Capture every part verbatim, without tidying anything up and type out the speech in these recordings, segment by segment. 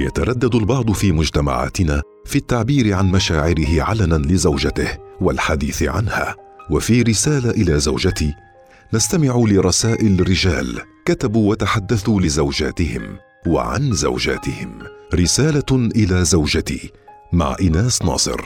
يتردد البعض في مجتمعاتنا في التعبير عن مشاعره علنا لزوجته والحديث عنها. وفي رسالة إلى زوجتي نستمع لرسائل رجال كتبوا وتحدثوا لزوجاتهم وعن زوجاتهم. رسالة إلى زوجتي مع إيناس ناصر.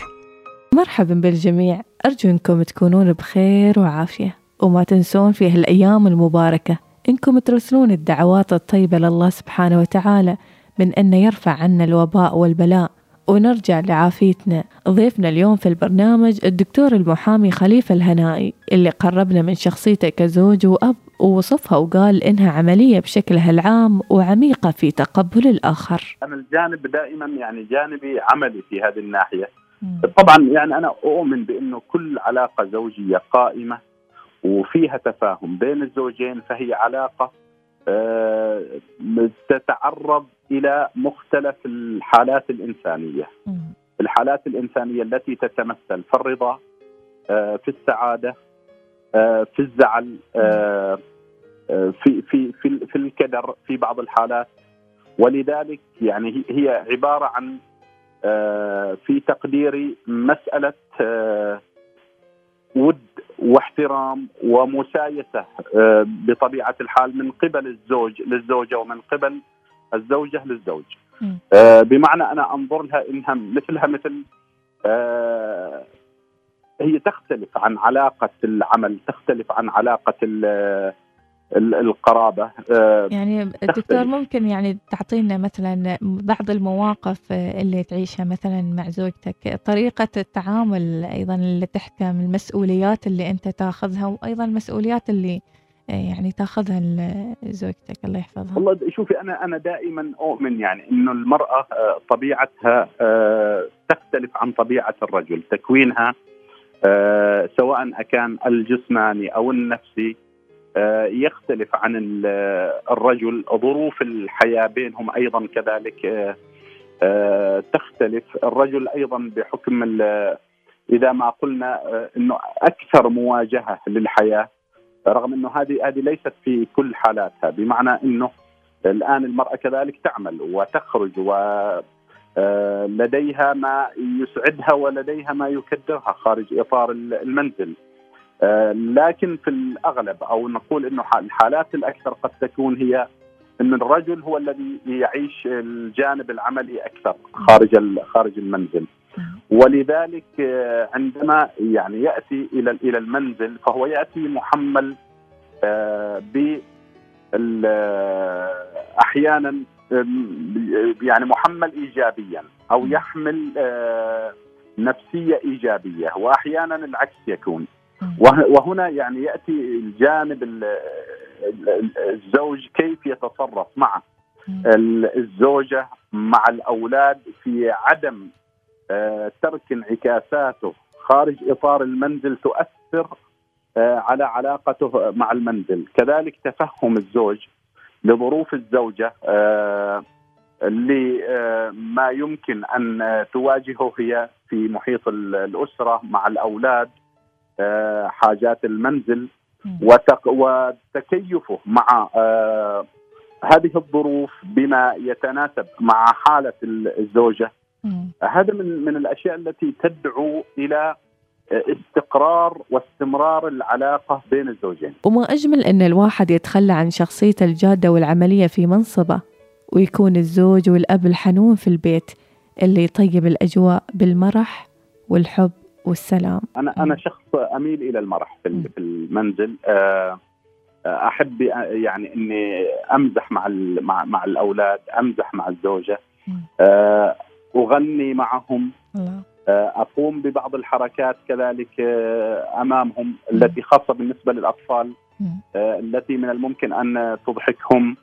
مرحبا بالجميع، أرجو أنكم تكونون بخير وعافية، وما تنسون في هالأيام المباركة أنكم ترسلون الدعوات الطيبة لله سبحانه وتعالى من أن يرفع عنا الوباء والبلاء ونرجع لعافيتنا. ضيفنا اليوم في البرنامج الدكتور المحامي خليفة الهنائي، اللي قربنا من شخصيته كزوج وأب، ووصفها وقال إنها عملية بشكلها العام وعميقة في تقبل الآخر. أنا الجانب دائما يعني جانبي عملي في هذه الناحية. م. طبعا يعني أنا أؤمن بأنه كل علاقة زوجية قائمة وفيها تفاهم بين الزوجين فهي علاقة أه تتعرض إلى مختلف الحالات الإنسانية. م. الحالات الإنسانية التي تتمثل في الرضا، أه في السعادة، أه في الزعل، أه في في في في الكدر في بعض الحالات. ولذلك يعني هي عبارة عن أه في تقديري مسألة أه ود واحترام ومسايسة أه بطبيعة الحال من قبل الزوج للزوجة ومن قبل الزوجة للزوج. أه بمعنى أنا أنظر لها إنها مثلها مثل أه هي تختلف عن علاقة العمل، تختلف عن علاقة القرابة. أه يعني الدكتور ممكن يعني تعطينا مثلا بعض المواقف اللي تعيشها مثلا مع زوجتك، طريقة التعامل أيضا اللي تحكم، المسؤوليات اللي أنت تاخذها وأيضا المسؤوليات اللي يعني تاخذها زوجتك الله يحفظها. والله شوفي انا انا دائما اؤمن يعني انه المراه طبيعتها تختلف عن طبيعه الرجل، تكوينها سواء كان الجسماني او النفسي يختلف عن الرجل، ظروف الحياه بينهم ايضا كذلك تختلف. الرجل ايضا بحكم اذا ما قلنا انه اكثر مواجهه للحياه، رغم أنه هذه هذه ليست في كل حالاتها. بمعنى أنه الآن المرأة كذلك تعمل وتخرج ولديها ما يسعدها ولديها ما يكدرها خارج إطار المنزل، لكن في الأغلب أو نقول أنه الحالات الأكثر قد تكون هي أن الرجل هو الذي يعيش الجانب العملي أكثر خارج خارج المنزل. ولذلك عندما يعني يأتي إلى إلى المنزل فهو يأتي محمل ب أحيانا يعني محمل إيجابيا أو يحمل نفسية إيجابية، وأحيانا العكس يكون. وهنا يعني يأتي الجانب الزوج كيف يتصرف مع الزوجة مع الأولاد في عدم ترك انعكاساته خارج إطار المنزل تؤثر على علاقته مع المنزل. كذلك تفهم الزوج لظروف الزوجة لما يمكن أن تواجهه هي في محيط الأسرة مع الأولاد، حاجات المنزل، وتكيفه مع هذه الظروف بما يتناسب مع حالة الزوجة. هذا من من الأشياء التي تدعو إلى استقرار واستمرار العلاقة بين الزوجين. وما أجمل أن الواحد يتخلى عن شخصيته الجادة والعملية في منصبه، ويكون الزوج والأب الحنون في البيت اللي يطيب الأجواء بالمرح والحب والسلام. أنا أنا شخص أميل إلى المرح في في المنزل، أحب يعني إني أمزح مع مع مع الأولاد، أمزح مع الزوجة، أغني معهم، أقوم ببعض الحركات كذلك أمامهم التي خاصة بالنسبة للأطفال التي من الممكن أن تضحكهم،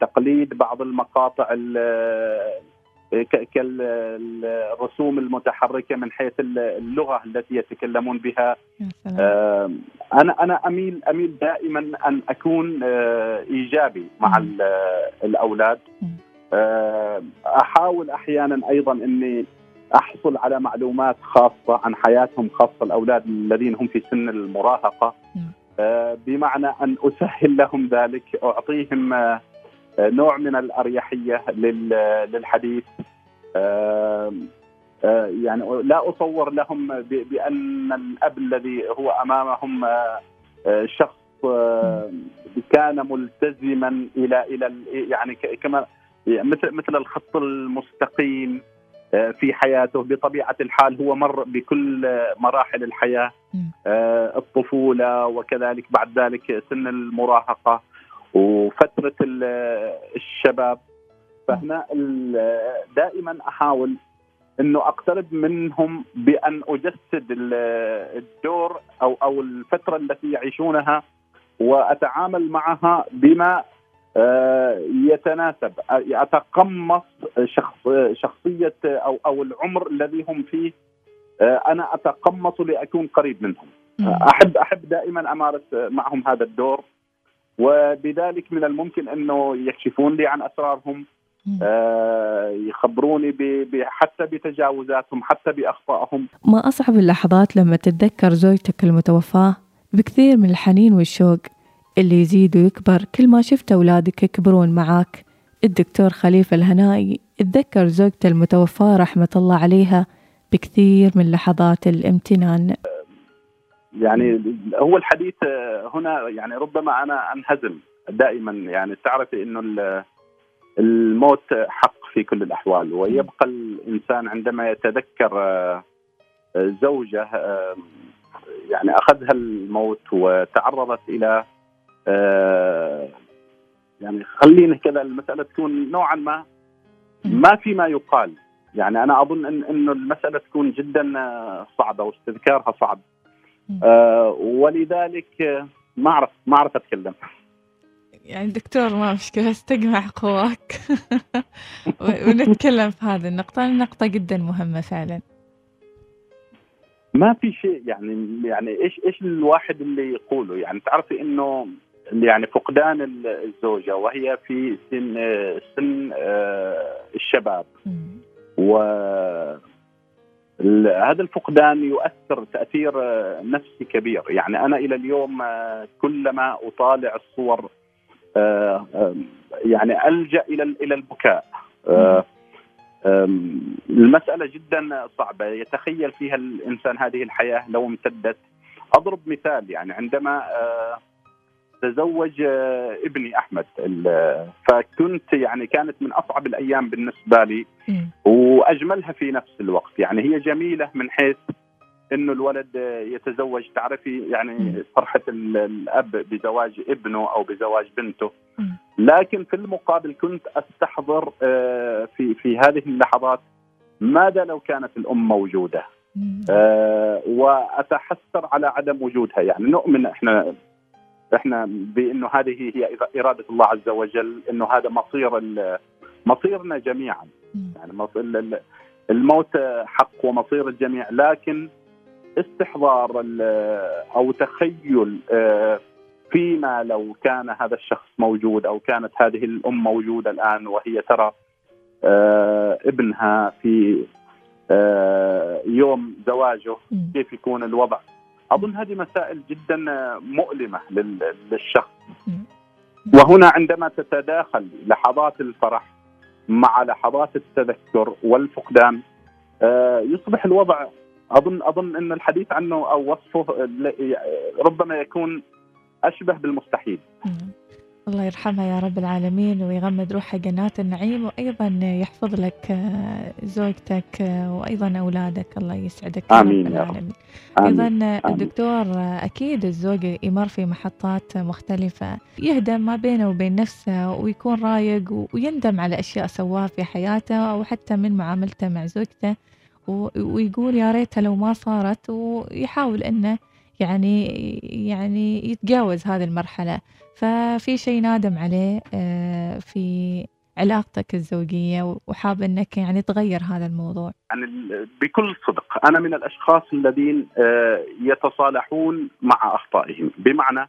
تقليد بعض المقاطع كالرسوم المتحركة من حيث اللغة التي يتكلمون بها. أنا أنا أميل أميل دائما أن أكون إيجابي مع الأولاد، أحاول أحيانا أيضا أني أحصل على معلومات خاصة عن حياتهم، خاصة الأولاد الذين هم في سن المراهقة، بمعنى أن أسهل لهم ذلك، أعطيهم نوع من الأريحية للحديث، يعني لا أصور لهم بأن الأب الذي هو أمامهم شخص كان ملتزما إلى إلى يعني كما مثل مثل الخط المستقيم في حياته. بطبيعة الحال هو مر بكل مراحل الحياة، الطفولة وكذلك بعد ذلك سن المراهقة وفترة الشباب. فهنا دائما أحاول أنه أقترب منهم بأن أجسد الدور أو أو الفترة التي يعيشونها وأتعامل معها بما يتناسب، أتقمص شخص شخصية أو أو العمر الذي هم فيه، أنا أتقمص لأكون قريب منهم. أحب أحب دائما أمارس معهم هذا الدور، وبذلك من الممكن أنه يكشفون لي عن أسرارهم، يخبروني حتى بتجاوزاتهم حتى بأخطائهم. ما أصعب اللحظات لما تتذكر زوجتك المتوفاة بكثير من الحنين والشوق اللي يزيد ويكبر كل ما شفت أولادك يكبرون معاك. الدكتور خليفة الهنائي اتذكر زوجته المتوفاة رحمة الله عليها بكثير من لحظات الامتنان. يعني هو الحديث هنا يعني ربما أنا أنهزم دائما، يعني تعرفي إنه الموت حق في كل الأحوال، ويبقى الإنسان عندما يتذكر زوجة يعني أخذها الموت وتعرضت إلى آه يعني خلينا كذا المسألة تكون نوعا ما ما في ما يقال. يعني أنا أظن إن إنه المسألة تكون جدا صعبة واستذكارها صعب، آه ولذلك ما أعرف ما أعرف أتكلم. يعني دكتور ما مشكلة، استجمع قواك ونتكلم في هذه النقطة، النقطة جدا مهمة فعلا. ما في شيء يعني يعني إيش إيش الواحد اللي يقوله، يعني تعرفي إنه يعني فقدان الزوجة وهي في سن سن الشباب، وهذا الفقدان يؤثر تأثير نفسي كبير. يعني أنا إلى اليوم كلما أطالع الصور يعني ألجأ إلى إلى البكاء. المسألة جدا صعبة، يتخيل فيها الإنسان هذه الحياة لو امتدت. أضرب مثال، يعني عندما تزوج ابني أحمد، فكنت يعني كانت من أصعب الأيام بالنسبة لي وأجملها في نفس الوقت. يعني هي جميلة من حيث إنه الولد يتزوج، تعرفي يعني فرحة الأب بزواج ابنه أو بزواج بنته، لكن في المقابل كنت أستحضر في في هذه اللحظات ماذا لو كانت الأم موجودة، وأتحسر على عدم وجودها. يعني نؤمن إحنا احنا بانه هذه هي اراده الله عز وجل، انه هذا مصير مصيرنا جميعا، يعني الموت حق ومصير الجميع. لكن استحضار او تخيل فيما لو كان هذا الشخص موجود او كانت هذه الام موجوده الان وهي ترى ابنها في يوم زواجه كيف يكون الوضع. أظن هذه مسائل جدا مؤلمة للشخص، وهنا عندما تتداخل لحظات الفرح مع لحظات التذكر والفقدان يصبح الوضع أظن أظن أن الحديث عنه أو وصفه ربما يكون أشبه بالمستحيل. الله يرحمها يا رب العالمين ويغمد روحها جنات النعيم، وأيضا يحفظ لك زوجتك وأيضا أولادك، الله يسعدك آمين يا رب العالمين. أيضا الدكتور أكيد الزوج يمر في محطات مختلفة، يهدم ما بينه وبين نفسه ويكون رايق ويندم على أشياء سواها في حياته أو حتى من معاملته مع زوجته، ويقول يا ريتها لو ما صارت، ويحاول أنه يعني يعني يتجاوز هذه المرحلة. ففي شيء نادم عليه في علاقتك الزوجية وحاب أنك يعني تغير هذا الموضوع؟ يعني بكل صدق أنا من الأشخاص الذين يتصالحون مع أخطائهم، بمعنى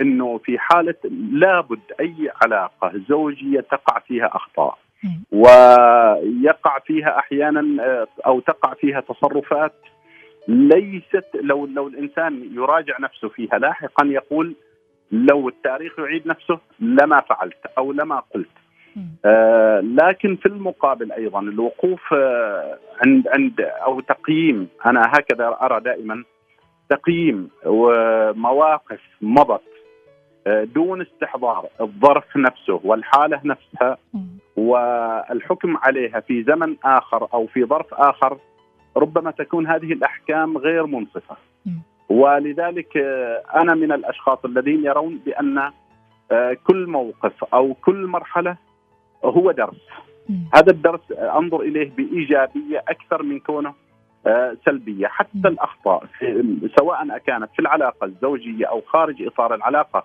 أنه في حالة لابد أي علاقة زوجية تقع فيها أخطاء، ويقع فيها أحيانا أو تقع فيها تصرفات ليست لو لو الإنسان يراجع نفسه فيها لاحقا يقول لو التاريخ يعيد نفسه لما فعلت أو لما قلت. آه لكن في المقابل أيضا الوقوف آه عند عند أو تقييم، أنا هكذا أرى دائما تقييم ومواقف مضت آه دون استحضار الظرف نفسه والحالة نفسها والحكم عليها في زمن آخر أو في ظرف آخر، ربما تكون هذه الأحكام غير منصفة. ولذلك أنا من الأشخاص الذين يرون بأن كل موقف أو كل مرحلة هو درس. هذا الدرس أنظر إليه بإيجابية أكثر من كونه سلبية. حتى الأخطاء سواء كانت في العلاقة الزوجية أو خارج إطار العلاقة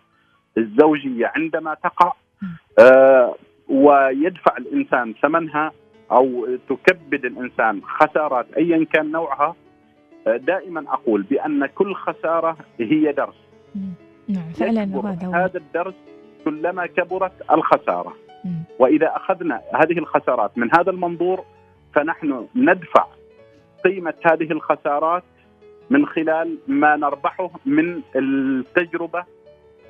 الزوجية عندما تقع ويدفع الإنسان ثمنها أو تكبد الإنسان خسارات أيا كان نوعها، دائما أقول بأن كل خسارة هي درس. نعم فعلا هذا الدرس كلما كبرت الخسارة. مم. وإذا أخذنا هذه الخسارات من هذا المنظور فنحن ندفع قيمة هذه الخسارات من خلال ما نربحه من التجربة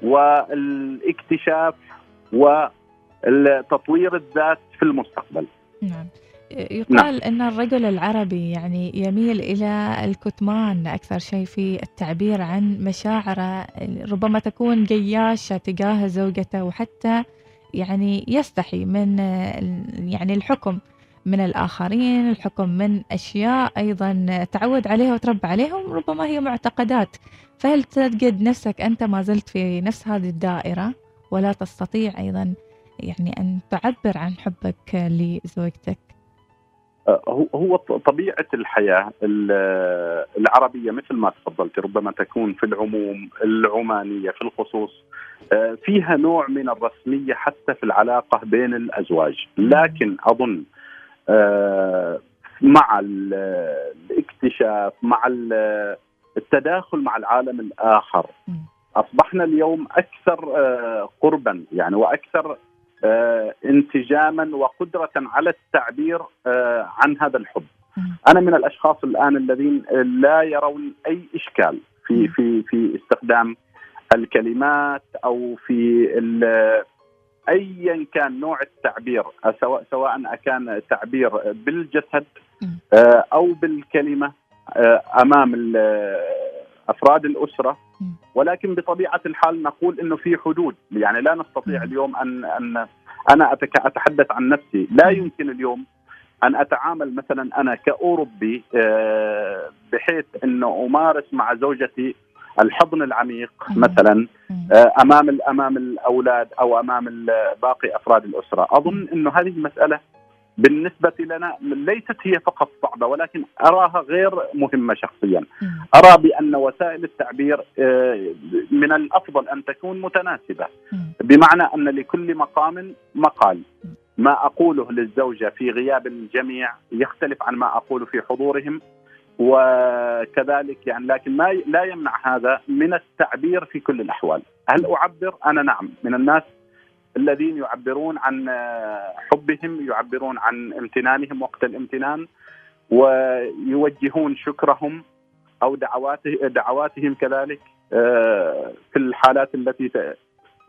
والاكتشاف وتطوير الذات في المستقبل. نعم يقال نعم. أن الرجل العربي يعني يميل إلى الكتمان أكثر شيء في التعبير عن مشاعره، ربما تكون جياشة تجاه زوجته وحتى يعني يستحي من يعني الحكم من الآخرين، الحكم من أشياء أيضا تعود عليها وتربى عليها وربما هي معتقدات. فهل تجد نفسك أنت ما زلت في نفس هذه الدائرة ولا تستطيع أيضا يعني أن تعبر عن حبك لزوجتك؟ هو طبيعة الحياة العربية مثل ما تفضلت، ربما تكون في العموم العمانية في الخصوص فيها نوع من الرسمية حتى في العلاقة بين الأزواج. لكن أظن مع الاكتشاف مع التداخل مع العالم الآخر أصبحنا اليوم أكثر قربا يعني وأكثر انسجاما وقدرة على التعبير عن هذا الحب. أنا من الأشخاص الآن الذين لا يرون أي إشكال في في في استخدام الكلمات أو في أيا كان نوع التعبير، سواء سواء كان تعبير بالجسد أو بالكلمة أمام أفراد الأسرة. ولكن بطبيعة الحال نقول إنه في حدود، يعني لا نستطيع اليوم أن, أن أنا أتحدث عن نفسي، لا يمكن اليوم أن أتعامل مثلا أنا كأوروبي بحيث أنه أمارس مع زوجتي الحضن العميق مثلا أمام أمام الأولاد أو أمام باقي أفراد الأسرة. أظن أنه هذه المسألة بالنسبة لنا ليست هي فقط صعبة، ولكن أراها غير مهمة شخصيا. أرى بأن وسائل التعبير من الأفضل أن تكون متناسبة، بمعنى أن لكل مقام مقال. ما أقوله للزوجة في غياب الجميع يختلف عن ما أقوله في حضورهم وكذلك يعني، لكن ما لا يمنع هذا من التعبير في كل الأحوال. هل أعبر؟ أنا نعم من الناس الذين يعبرون عن حبهم، يعبرون عن امتنانهم وقت الامتنان، ويوجهون شكرهم أو دعواتهم كذلك في الحالات التي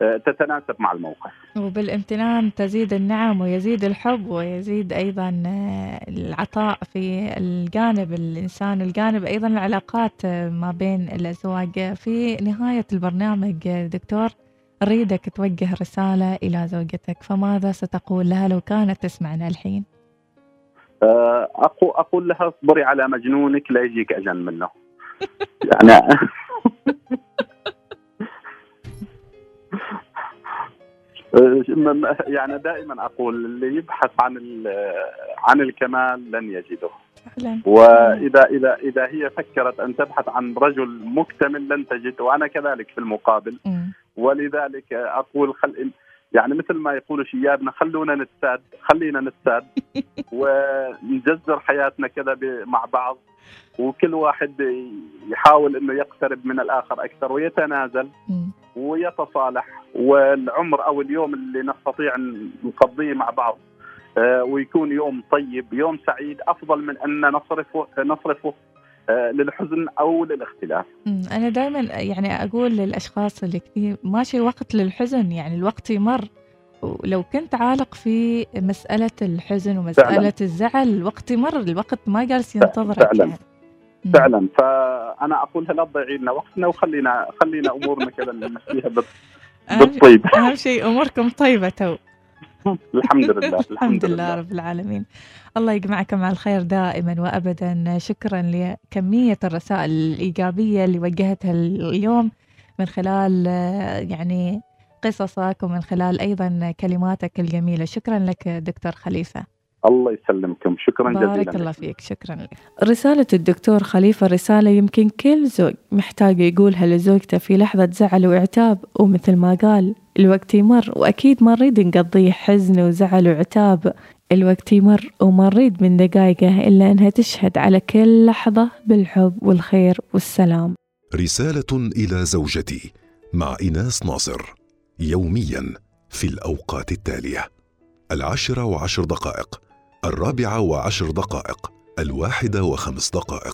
تتناسب مع الموقف. وبالامتنان تزيد النعم ويزيد الحب ويزيد أيضا العطاء في الجانب الإنسان، الجانب أيضا العلاقات ما بين الأزواج. في نهاية البرنامج دكتور أريدك توجه رسالة إلى زوجتك، فماذا ستقول لها لو كانت تسمعنا الحين؟ أقول لها اصبري على مجنونك لا يجيك أجن منه. يعني يعني دائما أقول اللي يبحث عن عن الكمال لن يجده. وإذا إذا إذا هي فكرت أن تبحث عن رجل مكتمل لن تجد، وأنا كذلك في المقابل. ولذلك أقول خل... يعني مثل ما يقول شيابنا خلونا نتساد، خلينا نتساد ونجزر حياتنا كذا مع بعض، وكل واحد يحاول أنه يقترب من الآخر أكثر ويتنازل ويتصالح، والعمر أو اليوم اللي نستطيع نقضيه مع بعض ويكون يوم طيب يوم سعيد، أفضل من أن نصرفه, نصرفه للحزن أو للاختلاف. أنا دائما يعني أقول للأشخاص اللي كثير ماشي وقت للحزن، يعني الوقت يمر، ولو كنت عالق في مسألة الحزن ومسألة فعلا. الزعل، الوقت يمر، الوقت ما جالس ينتظرك فعلا يعني. فعلا. فأنا أقولها لا تضيعي لنا وقتنا، وخلينا خلينا أمورنا كذا نمشيها بالطيب. أهم شيء أموركم طيبة تو. الحمد لله الحمد لله رب العالمين. الله يجمعكم على الخير دائما وأبدا. شكرا لكمية الرسائل الإيجابية اللي وجهتها اليوم من خلال يعني قصصك، ومن خلال أيضا كلماتك الجميلة. شكرا لك دكتور خليفة. الله يسلمكم، شكرا جزيلا، بارك الله فيك. شكرا لك. رسالة الدكتور خليفة رسالة يمكن كل زوج محتاج يقولها لزوجته في لحظة زعل وإعتاب، ومثل ما قال الوقت يمر، وأكيد ما نريد نقضي حزن وزعل وعتاب. الوقت يمر وما نريد من دقائقه إلا أنها تشهد على كل لحظة بالحب والخير والسلام. رسالة إلى زوجتي مع إيناس ناصر، يوميا في الأوقات التالية: العشرة وعشر دقائق، الرابعة وعشر دقائق، الواحدة وخمس دقائق.